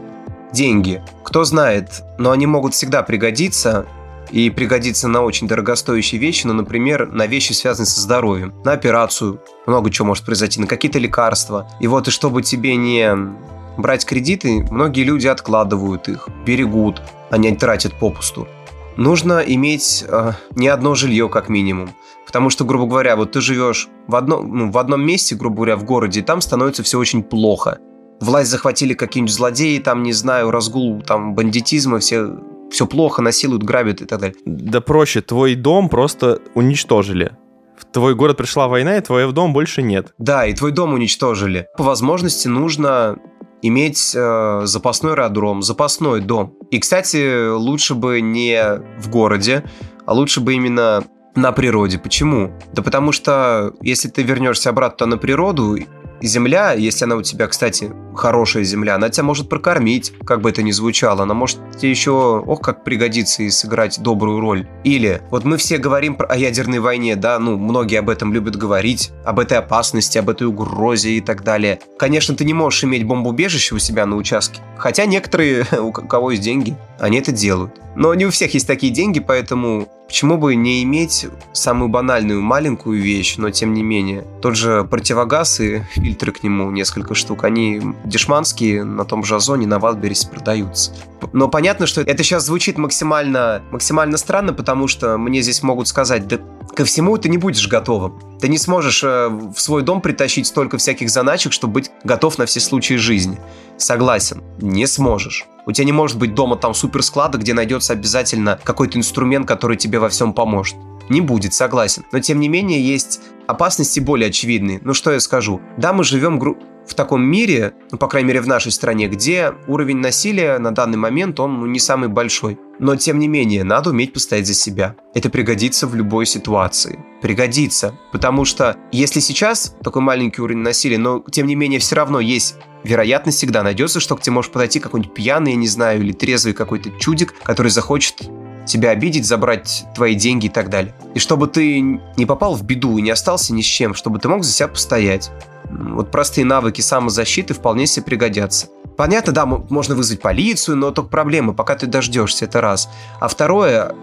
деньги, кто знает, но они могут всегда пригодиться. И пригодится на очень дорогостоящие вещи, но, например, на вещи, связанные со здоровьем, на операцию, много чего может произойти, на какие-то лекарства. И вот, и чтобы тебе не брать кредиты, многие люди откладывают их, берегут, они тратят попусту. Нужно иметь не одно жилье, как минимум. Потому что, грубо говоря, вот ты живешь в одном месте, грубо говоря, в городе, и там становится все очень плохо. Власть захватили какие-нибудь злодеи, там, не знаю, разгул там, бандитизма, все плохо, насилуют, грабят и так далее. Да проще, твой дом просто уничтожили. В твой город пришла война, и твой дом больше нет. Да, и твой дом уничтожили. По возможности нужно иметь запасной аэродром, запасной дом. И, кстати, лучше бы не в городе, а лучше бы именно на природе. Почему? Да потому что, если ты вернешься обратно на природу... Земля, если она у тебя, кстати, хорошая земля, она тебя может прокормить, как бы это ни звучало. Она может тебе еще, как пригодится и сыграть добрую роль. Или, вот мы все говорим о ядерной войне, да, ну, многие об этом любят говорить, об этой опасности, об этой угрозе и так далее. Конечно, ты не можешь иметь бомбоубежище у себя на участке, хотя некоторые, у кого есть деньги, они это делают. Но не у всех есть такие деньги, поэтому... Почему бы не иметь самую банальную маленькую вещь, но тем не менее. Тот же противогаз и фильтры к нему, несколько штук, они дешманские, на том же Озоне, на Валбересе продаются. Но понятно, что это сейчас звучит максимально странно, потому что мне здесь могут сказать, да Ко всему ты не будешь готовым. Ты не сможешь в свой дом притащить столько всяких заначек, чтобы быть готов на все случаи жизни. Согласен, не сможешь. У тебя не может быть дома там суперсклада, где найдется обязательно какой-то инструмент, который тебе во всем поможет. Не будет, согласен. Но тем не менее есть опасности более очевидные. Ну что я скажу? Да, мы живем в таком мире, ну по крайней мере в нашей стране, где уровень насилия на данный момент, он не самый большой. Но тем не менее, надо уметь постоять за себя. Это пригодится в любой ситуации. Пригодится, потому что если сейчас такой маленький уровень насилия, но тем не менее все равно есть вероятность, всегда найдется, что к тебе может подойти какой-нибудь пьяный, я не знаю, или трезвый какой-то чудик, который захочет тебя обидеть, забрать твои деньги и так далее. И чтобы ты не попал в беду и не остался ни с чем, чтобы ты мог за себя постоять. Вот простые навыки самозащиты вполне себе пригодятся. Понятно, да, можно вызвать полицию, но только проблема, пока ты дождешься, это раз. А второе,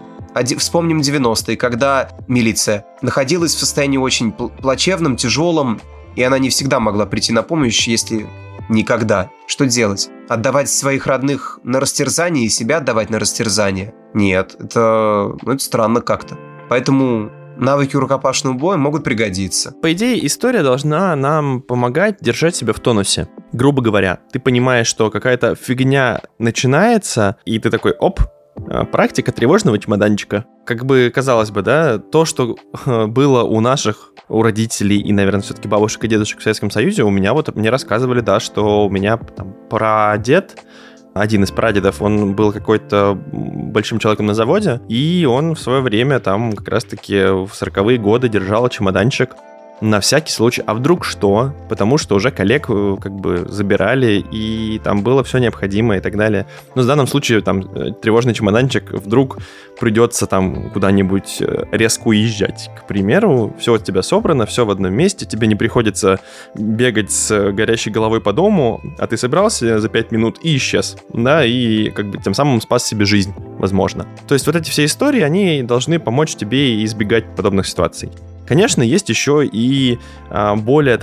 вспомним 90-е, когда милиция находилась в состоянии очень плачевном, тяжелом, и она не всегда могла прийти на помощь, если никогда. Что делать? Отдавать своих родных на растерзание и себя отдавать на растерзание? Нет, это странно как-то. Поэтому навыки рукопашного боя могут пригодиться. По идее, история должна нам помогать держать себя в тонусе. Грубо говоря, ты понимаешь, что какая-то фигня начинается, и ты такой, оп, практика тревожного чемоданчика. Как бы, казалось бы, да, то, что было у родителей и, наверное, все-таки бабушек и дедушек в Советском Союзе, мне рассказывали, да, что у меня там прадед, один из прадедов, он был какой-то большим человеком на заводе, и он в свое время там как раз-таки в 40-е годы держал чемоданчик на всякий случай. А вдруг что? Потому что уже коллег как бы забирали, и там было все необходимое и так далее. Но в данном случае там тревожный чемоданчик, вдруг придется там куда-нибудь резко уезжать, к примеру. Все от тебя собрано, все в одном месте, тебе не приходится бегать с горящей головой по дому, а ты собрался за 5 минут и исчез, да, и как бы тем самым спас себе жизнь, возможно. То есть вот эти все истории, они должны помочь тебе избегать подобных ситуаций. Конечно, есть еще и более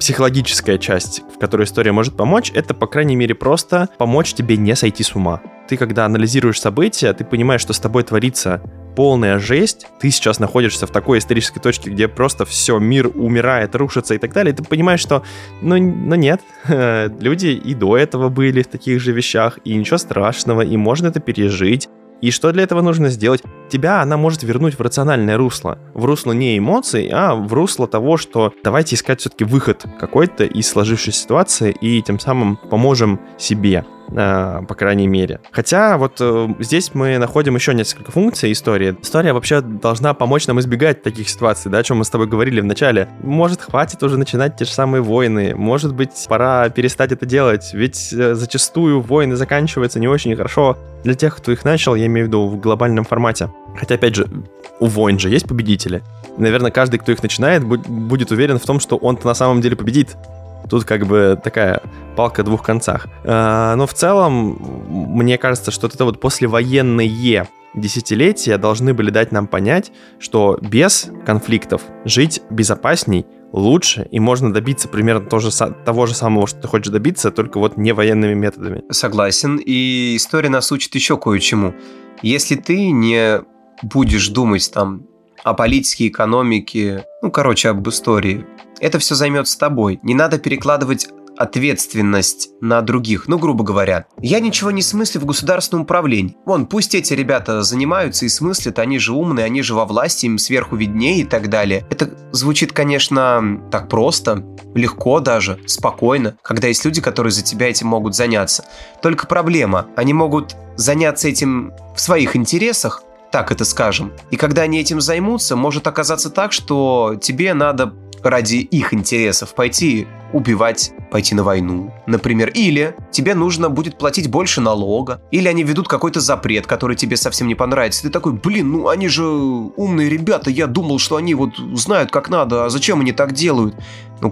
психологическая часть, в которой история может помочь. Это, по крайней мере, просто помочь тебе не сойти с ума. Ты, когда анализируешь события, ты понимаешь, что с тобой творится полная жесть. Ты сейчас находишься в такой исторической точке, где просто все, мир умирает, рушится и так далее. И ты понимаешь, что, нет, люди и до этого были в таких же вещах, и ничего страшного, и можно это пережить. И что для этого нужно сделать? Тебя она может вернуть в рациональное русло. В русло не эмоций, а в русло того, что давайте искать все-таки выход какой-то из сложившейся ситуации и тем самым поможем себе, по крайней мере. Хотя вот здесь мы находим еще несколько функций истории. История вообще должна помочь нам избегать таких ситуаций, да, о чем мы с тобой говорили в начале. Может, хватит уже начинать те же самые войны, может быть, пора перестать это делать, ведь зачастую войны заканчиваются не очень хорошо для тех, кто их начал, я имею в виду в глобальном формате. Хотя, опять же, у войн же есть победители. Наверное, каждый, кто их начинает, будет уверен в том, что он-то на самом деле победит. Тут как бы такая палка о двух концах. Но в целом, мне кажется, что это вот послевоенные десятилетия должны были дать нам понять, что без конфликтов жить безопасней, лучше, и можно добиться примерно того же самого, что ты хочешь добиться, только вот не военными методами. Согласен, и история нас учит еще кое-чему. Если ты не будешь думать там о политике, экономике, об истории, это все займет с тобой. Не надо перекладывать ответственность на других, грубо говоря. Я ничего не смыслю в государственном управлении. Пусть эти ребята занимаются и смыслят, они же умные, они же во власти, им сверху виднее и так далее. Это звучит, конечно, так просто, легко даже, спокойно, когда есть люди, которые за тебя этим могут заняться. Только проблема, они могут заняться этим в своих интересах, так это скажем. И когда они этим займутся, может оказаться так, что тебе надо ради их интересов пойти убивать, пойти на войну, например. Или тебе нужно будет платить больше налога, или они ведут какой-то запрет, который тебе совсем не понравится. Ты такой, они же умные ребята, я думал, что они знают, как надо, а зачем они так делают?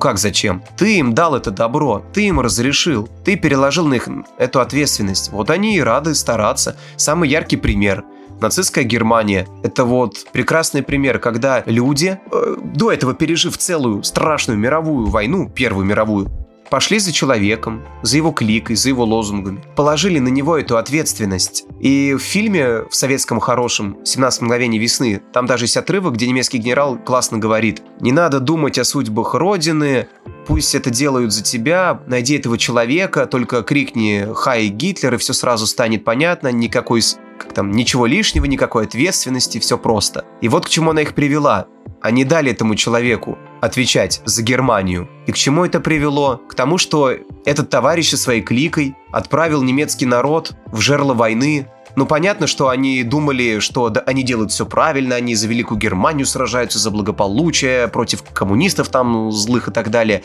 Как зачем? Ты им дал это добро, ты им разрешил, ты переложил на их эту ответственность. Вот они и рады стараться. Самый яркий пример. Нацистская Германия – это прекрасный пример, когда люди, до этого пережив целую страшную мировую войну, Первую мировую, пошли за человеком, за его кликой, за его лозунгами, положили на него эту ответственность. И в фильме в «Советском хорошем» «17 мгновений весны» там даже есть отрывок, где немецкий генерал классно говорит: «Не надо думать о судьбах Родины, пусть это делают за тебя, найди этого человека, только крикни «Хай Гитлер», и все сразу станет понятно, никакой, как там, ничего лишнего, никакой ответственности, все просто». И вот к чему она их привела. Они дали этому человеку отвечать за Германию. И к чему это привело? К тому, что этот товарищ со своей кликой отправил немецкий народ в жерло войны. Ну, понятно, что они думали, что они делают все правильно, они за Великую Германию сражаются, за благополучие, против коммунистов там злых и так далее.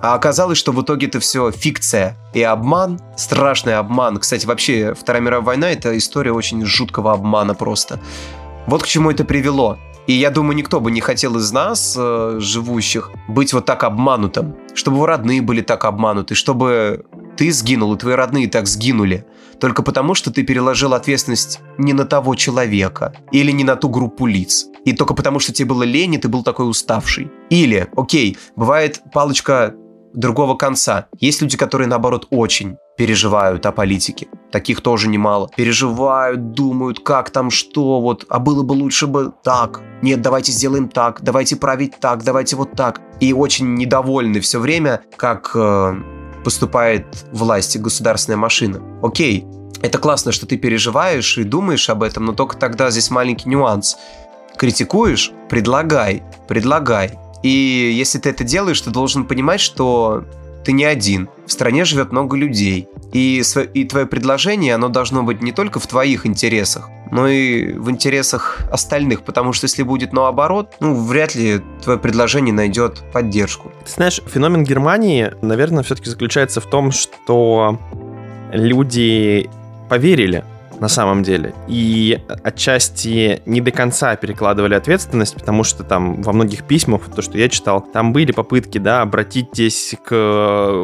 А оказалось, что в итоге это все фикция и обман, страшный обман. Кстати, вообще Вторая мировая война – это история очень жуткого обмана просто. Вот к чему это привело. И я думаю, никто бы не хотел из нас, живущих, быть вот так обманутым. Чтобы его родные были так обмануты, чтобы ты сгинул, и твои родные так сгинули. Только потому, что ты переложил ответственность не на того человека или не на ту группу лиц. И только потому, что тебе было лень, и ты был такой уставший. Или, окей, бывает палочка другого конца. Есть люди, которые, наоборот, очень переживают о политике. Таких тоже немало. Переживают, думают, как там, что, вот, а было бы лучше бы так. Нет, давайте сделаем так, давайте править так, давайте вот так. И очень недовольны все время, как поступает власть и государственная машина. Окей, это классно, что ты переживаешь и думаешь об этом, но только тогда здесь маленький нюанс. Критикуешь? Предлагай. И если ты это делаешь, ты должен понимать, что ты не один. В стране живет много людей. И твое предложение, оно должно быть не только в твоих интересах, но и в интересах остальных. Потому что если будет наоборот, вряд ли твое предложение найдет поддержку. Ты знаешь, феномен Германии, наверное, все-таки заключается в том, что люди поверили на самом деле. И отчасти не до конца перекладывали ответственность, потому что там во многих письмах, то, что я читал, там были попытки, да, обратитесь к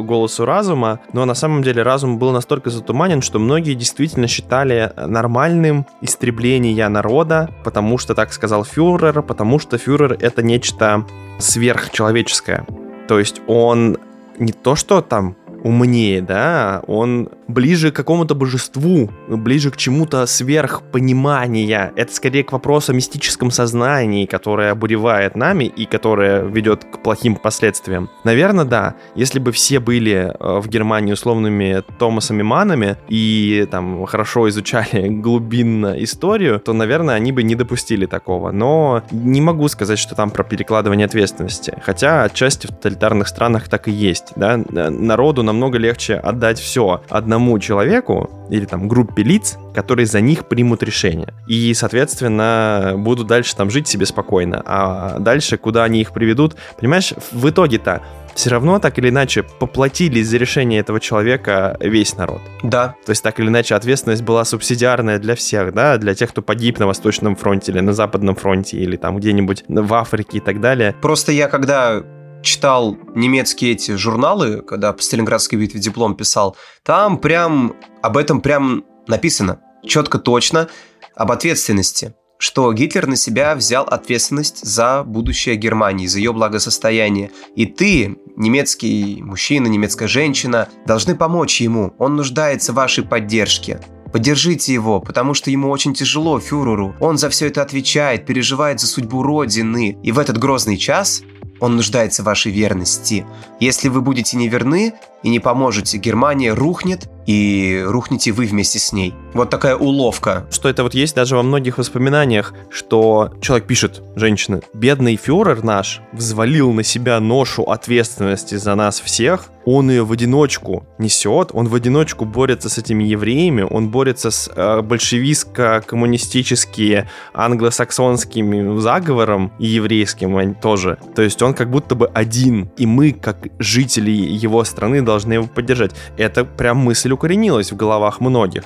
голосу разума, но на самом деле разум был настолько затуманен, что многие действительно считали нормальным истребление народа, потому что так сказал фюрер, потому что фюрер — это нечто сверхчеловеческое. То есть он не то, что там умнее, да, он ближе к какому-то божеству, ближе к чему-то сверхпонимания. Это скорее к вопросу о мистическом сознании, которое обуревает нами и которое ведет к плохим последствиям. Наверное, да, если бы все были в Германии условными Томасами Маннами и там хорошо изучали глубинно историю, то, наверное, они бы не допустили такого. Но не могу сказать, что там про перекладывание ответственности. Хотя отчасти в тоталитарных странах так и есть, да. Народу намного легче отдать все одному человеку или там группе лиц, которые за них примут решение. И, соответственно, будут дальше там жить себе спокойно. А дальше, куда они их приведут, понимаешь, в итоге-то все равно так или иначе поплатились за решение этого человека весь народ. Да. То есть так или иначе ответственность была субсидиарная для всех, да, для тех, кто погиб на Восточном фронте или на Западном фронте или там где-нибудь в Африке и так далее. Просто я когда читал немецкие эти журналы, когда по Сталинградской битве диплом писал, там прям об этом прям написано, четко, точно, об ответственности, что Гитлер на себя взял ответственность за будущее Германии, за ее благосостояние. И ты, немецкий мужчина, немецкая женщина, должны помочь ему, он нуждается в вашей поддержке. Поддержите его, потому что ему очень тяжело, фюреру. Он за все это отвечает, переживает за судьбу Родины. И в этот грозный час он нуждается в вашей верности. Если вы будете неверны и не поможете, Германия рухнет, и рухнете вы вместе с ней. Вот такая уловка. Что это вот есть даже во многих воспоминаниях, что человек пишет, женщина: «Бедный фюрер наш взвалил на себя ношу ответственности за нас всех, он ее в одиночку несет, он в одиночку борется с этими евреями, он борется с большевистско-коммунистически англосаксонским заговором и еврейским тоже. То есть он как будто бы один, и мы, как жители его страны, должны его поддержать». Это прям мысль укоренилась в головах многих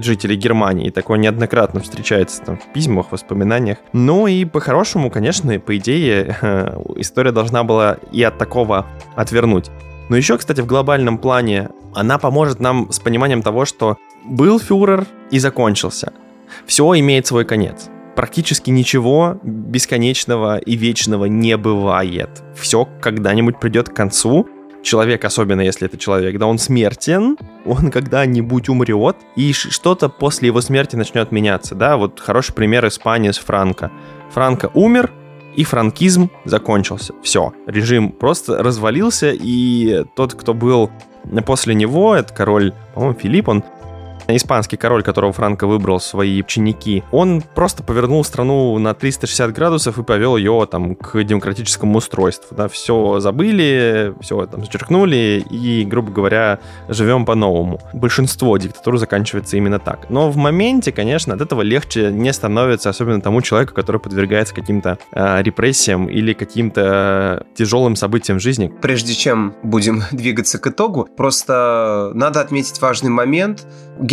жителей Германии, и такое неоднократно встречается там в письмах, воспоминаниях. Ну и по-хорошему, конечно, по идее, история должна была и от такого отвернуть. Но еще, кстати, в глобальном плане она поможет нам с пониманием того, что был фюрер и закончился. Все имеет свой конец. Практически ничего бесконечного и вечного не бывает. Все когда-нибудь придет к концу. человек, особенно если это человек, да, он смертен, он когда-нибудь умрет, и что-то после его смерти начнет меняться, да, вот хороший пример Испании с Франко. Франко умер, и франкизм закончился, все, режим просто развалился, и тот, кто был после него, это король, по-моему, Филипп, он испанский король, которого Франко выбрал свои ученики, он просто повернул страну на 360 градусов и повел ее там к демократическому устройству. Да, все забыли, все там зачеркнули и, грубо говоря, живем по-новому. Большинство диктатур заканчивается именно так. Но в моменте, конечно, от этого легче не становится, особенно тому человеку, который подвергается каким-то репрессиям или каким-то тяжелым событиям в жизни. Прежде чем будем двигаться к итогу, просто надо отметить важный момент.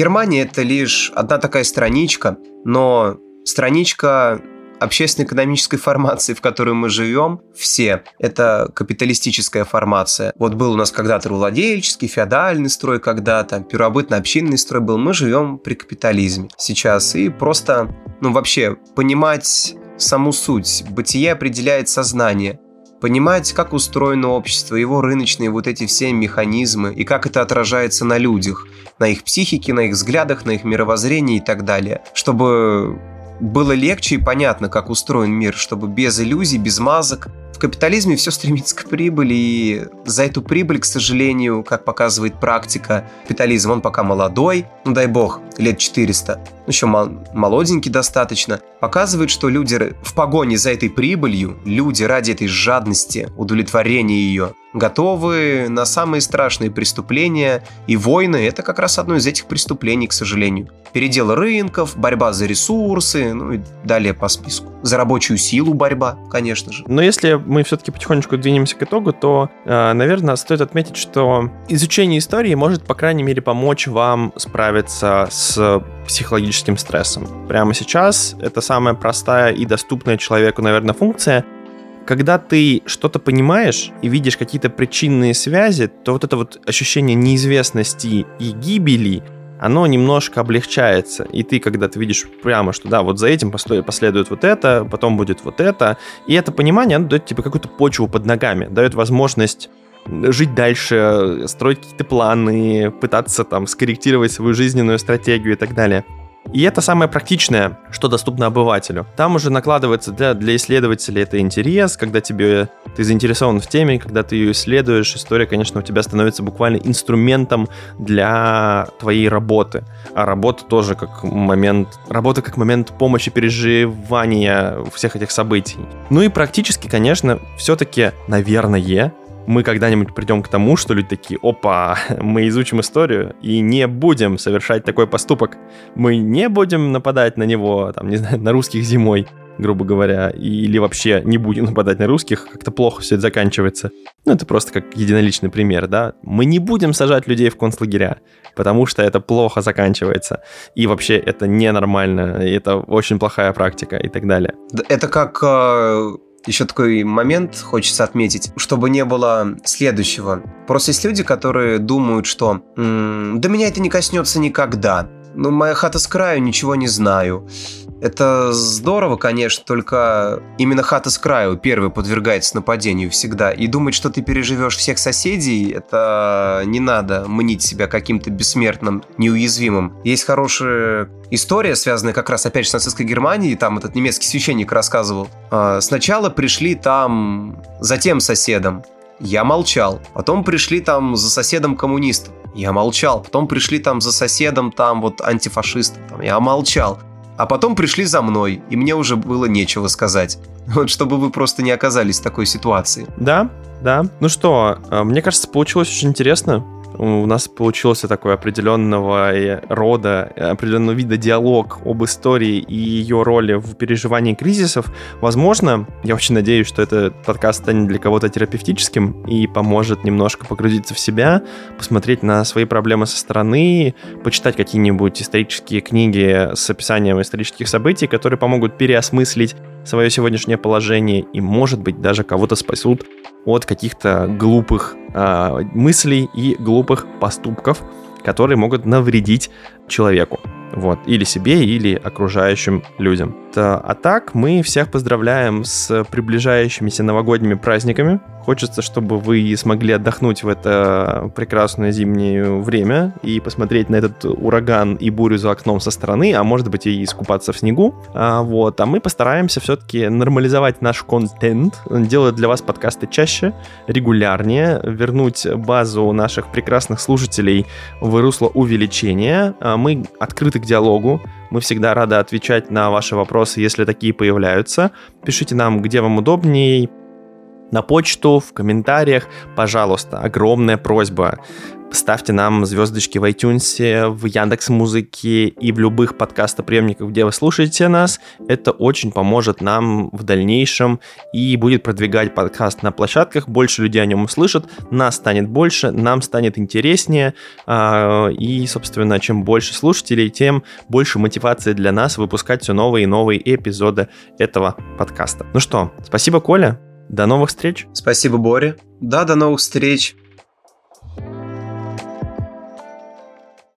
Германия – это лишь одна такая страничка, но страничка общественно-экономической формации, в которой мы живем, все. Это капиталистическая формация. Вот был у нас когда-то рабовладельческий, феодальный строй когда-то, первобытно-общинный строй был. Мы живем при капитализме сейчас. И просто, вообще, понимать саму суть. Бытие определяет сознание. Понимать, как устроено общество, его рыночные вот эти все механизмы, и как это отражается на людях, на их психике, на их взглядах, на их мировоззрении и так далее. Чтобы было легче и понятно, как устроен мир, чтобы без иллюзий, без мазок. В капитализме все стремится к прибыли, и за эту прибыль, к сожалению, как показывает практика, капитализм, он пока молодой, дай бог, лет 400, еще молоденький достаточно, показывает, что люди в погоне за этой прибылью, люди ради этой жадности, удовлетворения ее, готовы на самые страшные преступления, и войны – это как раз одно из этих преступлений, к сожалению. Передел рынков, борьба за ресурсы, и далее по списку. За рабочую силу борьба, конечно же. Но если мы все-таки потихонечку двинемся к итогу, то, наверное, стоит отметить, что изучение истории может, по крайней мере, помочь вам справиться с психологическим стрессом. Прямо сейчас это самая простая и доступная человеку, наверное, функция. Когда ты что-то понимаешь и видишь какие-то причинные связи, то вот это вот ощущение неизвестности и гибели, оно немножко облегчается. И ты, когда ты видишь прямо, что да, вот за этим последует вот это, потом будет вот это. И это понимание, оно дает тебе какую-то почву под ногами, дает возможность жить дальше, строить какие-то планы, пытаться там скорректировать свою жизненную стратегию и так далее. И это самое практичное, что доступно обывателю. Там уже накладывается для исследователя это интерес, когда ты заинтересован в теме, когда ты ее исследуешь, история, конечно, у тебя становится буквально инструментом для твоей работы. А работа тоже как момент помощи, переживания всех этих событий. И практически, конечно, все-таки, наверное, мы когда-нибудь придем к тому, что люди такие: опа, мы изучим историю и не будем совершать такой поступок. Мы не будем нападать на него, там, не знаю, на русских зимой, грубо говоря, или вообще не будем нападать на русских, как-то плохо все это заканчивается. Это просто как единоличный пример, да. Мы не будем сажать людей в концлагеря, потому что это плохо заканчивается. И вообще это ненормально, это очень плохая практика и так далее. Это как... Еще такой момент хочется отметить, чтобы не было следующего. Просто есть люди, которые думают, что «да меня это не коснется никогда», «моя хата с краю, ничего не знаю». Это здорово, конечно, только именно хата с краю первой подвергается нападению всегда. И думать, что ты переживешь всех соседей, это не надо мнить себя каким-то бессмертным, неуязвимым. Есть хорошая история, связанная как раз, опять же, с нацистской Германией. Там этот немецкий священник рассказывал. Сначала пришли там за тем соседом. Я молчал. Потом пришли там за соседом коммунистом. Я молчал. Потом пришли там за соседом там вот антифашистом. Я молчал. А потом пришли за мной, и мне уже было нечего сказать. Вот чтобы вы просто не оказались в такой ситуации. Да. Мне кажется, получилось очень интересно. У нас получился такой определенного вида диалог об истории и ее роли в переживании кризисов. Возможно, я очень надеюсь, что этот подкаст станет для кого-то терапевтическим и поможет немножко погрузиться в себя, посмотреть на свои проблемы со стороны, почитать какие-нибудь исторические книги с описанием исторических событий, которые помогут переосмыслить свое сегодняшнее положение и, может быть, даже кого-то спасут от каких-то глупых мыслей и глупых поступков, которые могут навредить человеку. Вот. Или себе, или окружающим людям. А так мы всех поздравляем с приближающимися новогодними праздниками. Хочется, чтобы вы смогли отдохнуть в это прекрасное зимнее время и посмотреть на этот ураган и бурю за окном со стороны, а может быть и искупаться в снегу. А мы постараемся все-таки нормализовать наш контент, делать для вас подкасты чаще, регулярнее, вернуть базу наших прекрасных слушателей в русло увеличения. Мы открыты к диалогу. Мы всегда рады отвечать на ваши вопросы, если такие появляются. Пишите нам, где вам удобнее, на почту, в комментариях. Пожалуйста, огромная просьба. Ставьте нам звездочки в iTunes, в Яндекс.Музыке и в любых подкастоприемниках, где вы слушаете нас. Это очень поможет нам в дальнейшем и будет продвигать подкаст на площадках. Больше людей о нем услышат, нас станет больше, нам станет интереснее. И, собственно, чем больше слушателей, тем больше мотивации для нас выпускать все новые и новые эпизоды этого подкаста. Ну что, спасибо, Коля. До новых встреч. Спасибо, Боря. Да, до новых встреч.